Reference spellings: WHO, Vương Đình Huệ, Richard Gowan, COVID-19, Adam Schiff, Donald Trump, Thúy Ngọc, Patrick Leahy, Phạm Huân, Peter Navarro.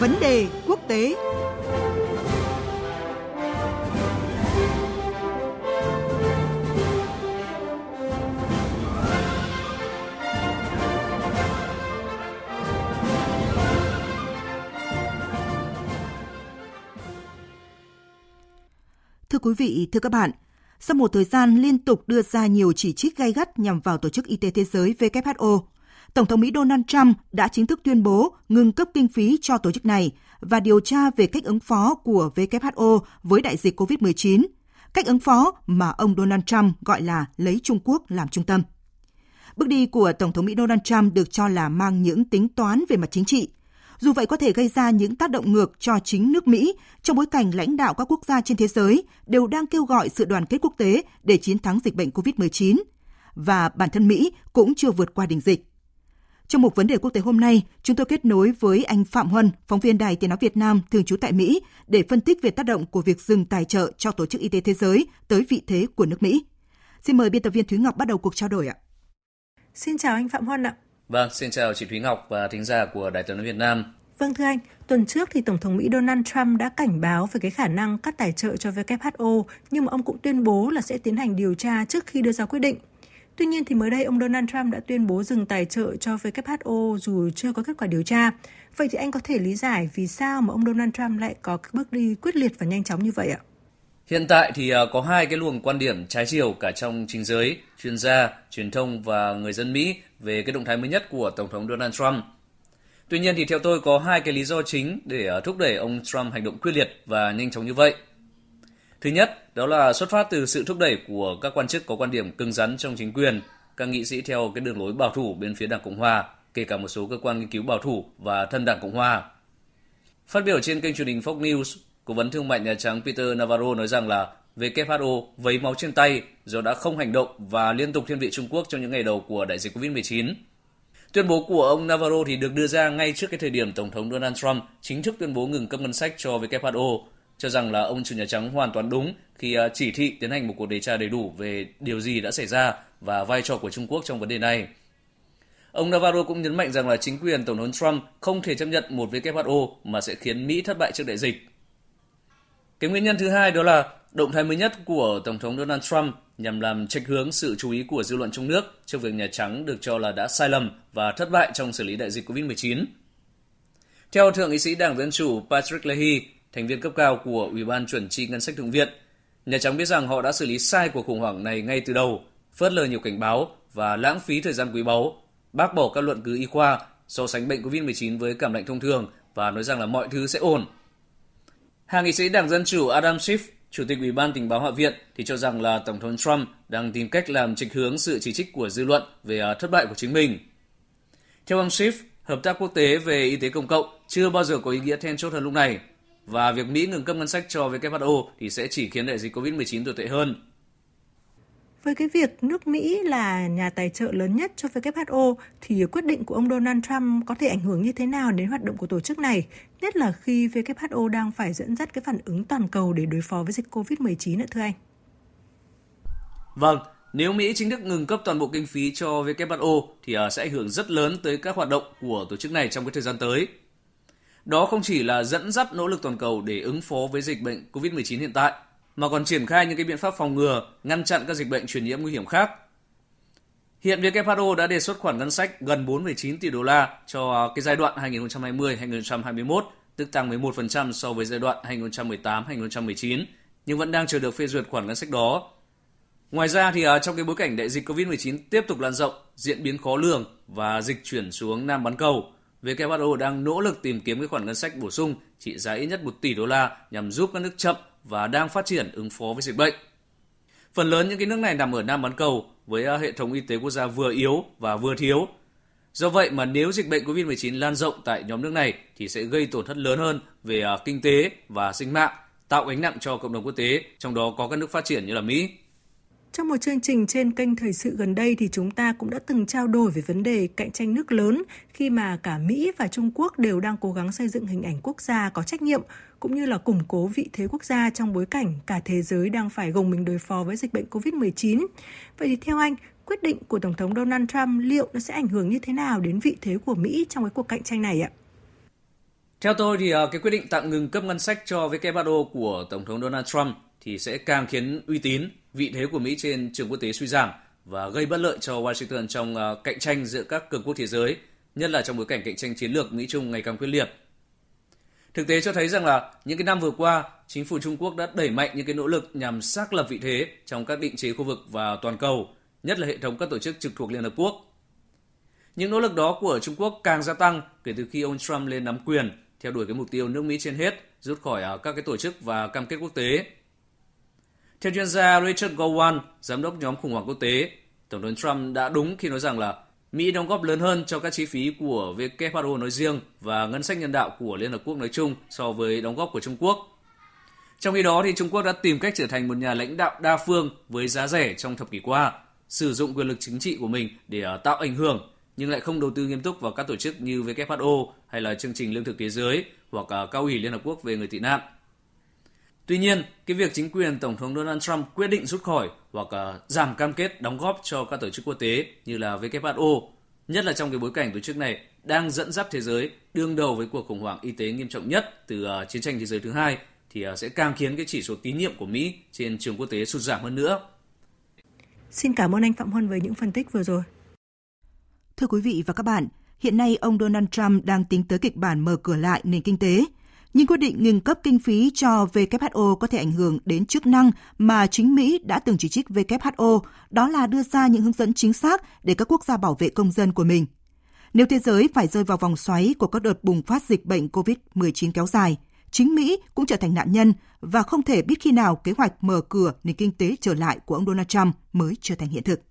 Vấn đề quốc tế. Thưa quý vị, thưa các bạn, sau một thời gian liên tục đưa ra nhiều chỉ trích gay gắt nhằm vào Tổ chức Y tế Thế giới WHO, Tổng thống Mỹ Donald Trump đã chính thức tuyên bố ngừng cấp kinh phí cho tổ chức này và điều tra về cách ứng phó của WHO với đại dịch COVID-19, cách ứng phó mà ông Donald Trump gọi là lấy Trung Quốc làm trung tâm. Bước đi của Tổng thống Mỹ Donald Trump được cho là mang những tính toán về mặt chính trị. Dù vậy có thể gây ra những tác động ngược cho chính nước Mỹ trong bối cảnh lãnh đạo các quốc gia trên thế giới đều đang kêu gọi sự đoàn kết quốc tế để chiến thắng dịch bệnh COVID-19. Và bản thân Mỹ cũng chưa vượt qua đỉnh dịch. Trong một vấn đề quốc tế hôm nay, chúng tôi kết nối với anh Phạm Huân, phóng viên Đài Tiếng nói Việt Nam thường trú tại Mỹ để phân tích về tác động của việc dừng tài trợ cho Tổ chức Y tế Thế giới tới vị thế của nước Mỹ. Xin mời biên tập viên Thúy Ngọc bắt đầu cuộc trao đổi ạ. Xin chào anh Phạm Huân ạ. Vâng, xin chào chị Thúy Ngọc và thính giả của Đài Tiếng nói Việt Nam. Vâng thưa anh, tuần trước thì Tổng thống Mỹ Donald Trump đã cảnh báo về cái khả năng cắt tài trợ cho WHO, nhưng mà ông cũng tuyên bố là sẽ tiến hành điều tra trước khi đưa ra quyết định. Tuy nhiên thì mới đây ông Donald Trump đã tuyên bố dừng tài trợ cho WHO dù chưa có kết quả điều tra. Vậy thì anh có thể lý giải vì sao mà ông Donald Trump lại có cái bước đi quyết liệt và nhanh chóng như vậy ạ? Hiện tại thì có hai cái luồng quan điểm trái chiều cả trong chính giới, chuyên gia, truyền thông và người dân Mỹ về cái động thái mới nhất của Tổng thống Donald Trump. Tuy nhiên thì theo tôi có hai cái lý do chính để thúc đẩy ông Trump hành động quyết liệt và nhanh chóng như vậy. Thứ nhất, đó là xuất phát từ sự thúc đẩy của các quan chức có quan điểm cứng rắn trong chính quyền, các nghị sĩ theo cái đường lối bảo thủ bên phía Đảng Cộng Hòa, kể cả một số cơ quan nghiên cứu bảo thủ và thân Đảng Cộng Hòa. Phát biểu trên kênh truyền hình Fox News, Cố vấn Thương mại Nhà Trắng Peter Navarro nói rằng là WHO vấy máu trên tay do đã không hành động và liên tục thiên vị Trung Quốc trong những ngày đầu của đại dịch COVID-19. Tuyên bố của ông Navarro thì được đưa ra ngay trước cái thời điểm Tổng thống Donald Trump chính thức tuyên bố ngừng cấp ngân sách cho WHO, cho rằng là ông chủ Nhà Trắng hoàn toàn đúng khi chỉ thị tiến hành một cuộc điều tra đầy đủ về điều gì đã xảy ra và vai trò của Trung Quốc trong vấn đề này. Ông Navarro cũng nhấn mạnh rằng là chính quyền Tổng thống Trump không thể chấp nhận một WHO mà sẽ khiến Mỹ thất bại trước đại dịch. Cái nguyên nhân thứ hai đó là động thái mới nhất của Tổng thống Donald Trump nhằm làm chệch hướng sự chú ý của dư luận trong nước trước việc Nhà Trắng được cho là đã sai lầm và thất bại trong xử lý đại dịch COVID-19. Theo Thượng nghị sĩ Đảng Dân Chủ Patrick Leahy, thành viên cấp cao của Ủy ban Chuẩn chi Ngân sách Thượng viện, Nhà Trắng biết rằng họ đã xử lý sai cuộc khủng hoảng này ngay từ đầu, phớt lờ nhiều cảnh báo và lãng phí thời gian quý báu, bác bỏ các luận cứ y khoa, so sánh bệnh COVID-19 với cảm lạnh thông thường và nói rằng là mọi thứ sẽ ổn. Hạ nghị sĩ Đảng Dân Chủ Adam Schiff, Chủ tịch Ủy ban Tình báo Hạ viện, thì cho rằng là Tổng thống Trump đang tìm cách làm chệch hướng sự chỉ trích của dư luận về thất bại của chính mình. Theo ông Schiff, hợp tác quốc tế về y tế công cộng chưa bao giờ có ý nghĩa then chốt hơn lúc này, và việc Mỹ ngừng cấp ngân sách cho WHO thì sẽ chỉ khiến đại dịch COVID-19 tồi tệ hơn. Với cái việc nước Mỹ là nhà tài trợ lớn nhất cho WHO thì quyết định của ông Donald Trump có thể ảnh hưởng như thế nào đến hoạt động của tổ chức này, nhất là khi WHO đang phải dẫn dắt cái phản ứng toàn cầu để đối phó với dịch COVID-19 nữa thưa anh? Vâng, nếu Mỹ chính thức ngừng cấp toàn bộ kinh phí cho WHO thì sẽ ảnh hưởng rất lớn tới các hoạt động của tổ chức này trong cái thời gian tới. Đó không chỉ là dẫn dắt nỗ lực toàn cầu để ứng phó với dịch bệnh COVID-19 hiện tại, mà còn triển khai những cái biện pháp phòng ngừa, ngăn chặn các dịch bệnh truyền nhiễm nguy hiểm khác. Hiện WHO đã đề xuất khoản ngân sách gần 4,9 tỷ đô la cho cái giai đoạn 2020-2021, tức tăng 11% so với giai đoạn 2018-2019, nhưng vẫn đang chờ được phê duyệt khoản ngân sách đó. Ngoài ra thì trong cái bối cảnh đại dịch COVID-19 tiếp tục lan rộng, diễn biến khó lường và dịch chuyển xuống Nam bán cầu, WHO đang nỗ lực tìm kiếm cái khoản ngân sách bổ sung trị giá ít nhất 1 tỷ đô la nhằm giúp các nước chậm và đang phát triển ứng phó với dịch bệnh. Phần lớn những cái nước này nằm ở Nam bán cầu với hệ thống y tế quốc gia vừa yếu và vừa thiếu. Do vậy mà nếu dịch bệnh COVID-19 lan rộng tại nhóm nước này thì sẽ gây tổn thất lớn hơn về kinh tế và sinh mạng, tạo gánh nặng cho cộng đồng quốc tế, trong đó có các nước phát triển như là Mỹ. Trong một chương trình trên kênh Thời sự gần đây thì chúng ta cũng đã từng trao đổi về vấn đề cạnh tranh nước lớn khi mà cả Mỹ và Trung Quốc đều đang cố gắng xây dựng hình ảnh quốc gia có trách nhiệm cũng như là củng cố vị thế quốc gia trong bối cảnh cả thế giới đang phải gồng mình đối phó với dịch bệnh COVID-19. Vậy thì theo anh, quyết định của Tổng thống Donald Trump liệu nó sẽ ảnh hưởng như thế nào đến vị thế của Mỹ trong cái cuộc cạnh tranh này ạ? Theo tôi thì cái quyết định tạm ngừng cấp ngân sách cho WHO của Tổng thống Donald Trump thì sẽ càng khiến uy tín, vị thế của Mỹ trên trường quốc tế suy giảm và gây bất lợi cho Washington trong cạnh tranh giữa các cường quốc thế giới, nhất là trong bối cảnh cạnh tranh chiến lược Mỹ-Trung ngày càng quyết liệt. Thực tế cho thấy rằng là những cái năm vừa qua, chính phủ Trung Quốc đã đẩy mạnh những cái nỗ lực nhằm xác lập vị thế trong các định chế khu vực và toàn cầu, nhất là hệ thống các tổ chức trực thuộc Liên Hợp Quốc. Những nỗ lực đó của Trung Quốc càng gia tăng kể từ khi ông Trump lên nắm quyền, theo đuổi cái mục tiêu nước Mỹ trên hết, rút khỏi các cái tổ chức và cam kết quốc tế. Theo chuyên gia Richard Gowan, giám đốc nhóm khủng hoảng quốc tế, Tổng thống Trump đã đúng khi nói rằng là Mỹ đóng góp lớn hơn cho các chi phí của WHO nói riêng và ngân sách nhân đạo của Liên Hợp Quốc nói chung so với đóng góp của Trung Quốc. Trong khi đó, thì Trung Quốc đã tìm cách trở thành một nhà lãnh đạo đa phương với giá rẻ trong thập kỷ qua, sử dụng quyền lực chính trị của mình để tạo ảnh hưởng, nhưng lại không đầu tư nghiêm túc vào các tổ chức như WHO hay là chương trình lương thực thế giới hoặc Cao ủy Liên Hợp Quốc về người tị nạn. Tuy nhiên, cái việc chính quyền Tổng thống Donald Trump quyết định rút khỏi hoặc giảm cam kết đóng góp cho các tổ chức quốc tế như là WHO, nhất là trong cái bối cảnh tổ chức này đang dẫn dắt thế giới đương đầu với cuộc khủng hoảng y tế nghiêm trọng nhất từ chiến tranh thế giới thứ hai, thì sẽ càng khiến cái chỉ số tín nhiệm của Mỹ trên trường quốc tế sụt giảm hơn nữa. Xin cảm ơn anh Phạm Huân với những phân tích vừa rồi. Thưa quý vị và các bạn, hiện nay ông Donald Trump đang tính tới kịch bản mở cửa lại nền kinh tế. Nhưng quyết định ngừng cấp kinh phí cho WHO có thể ảnh hưởng đến chức năng mà chính Mỹ đã từng chỉ trích WHO, đó là đưa ra những hướng dẫn chính xác để các quốc gia bảo vệ công dân của mình. Nếu thế giới phải rơi vào vòng xoáy của các đợt bùng phát dịch bệnh COVID-19 kéo dài, chính Mỹ cũng trở thành nạn nhân và không thể biết khi nào kế hoạch mở cửa nền kinh tế trở lại của ông Donald Trump mới trở thành hiện thực.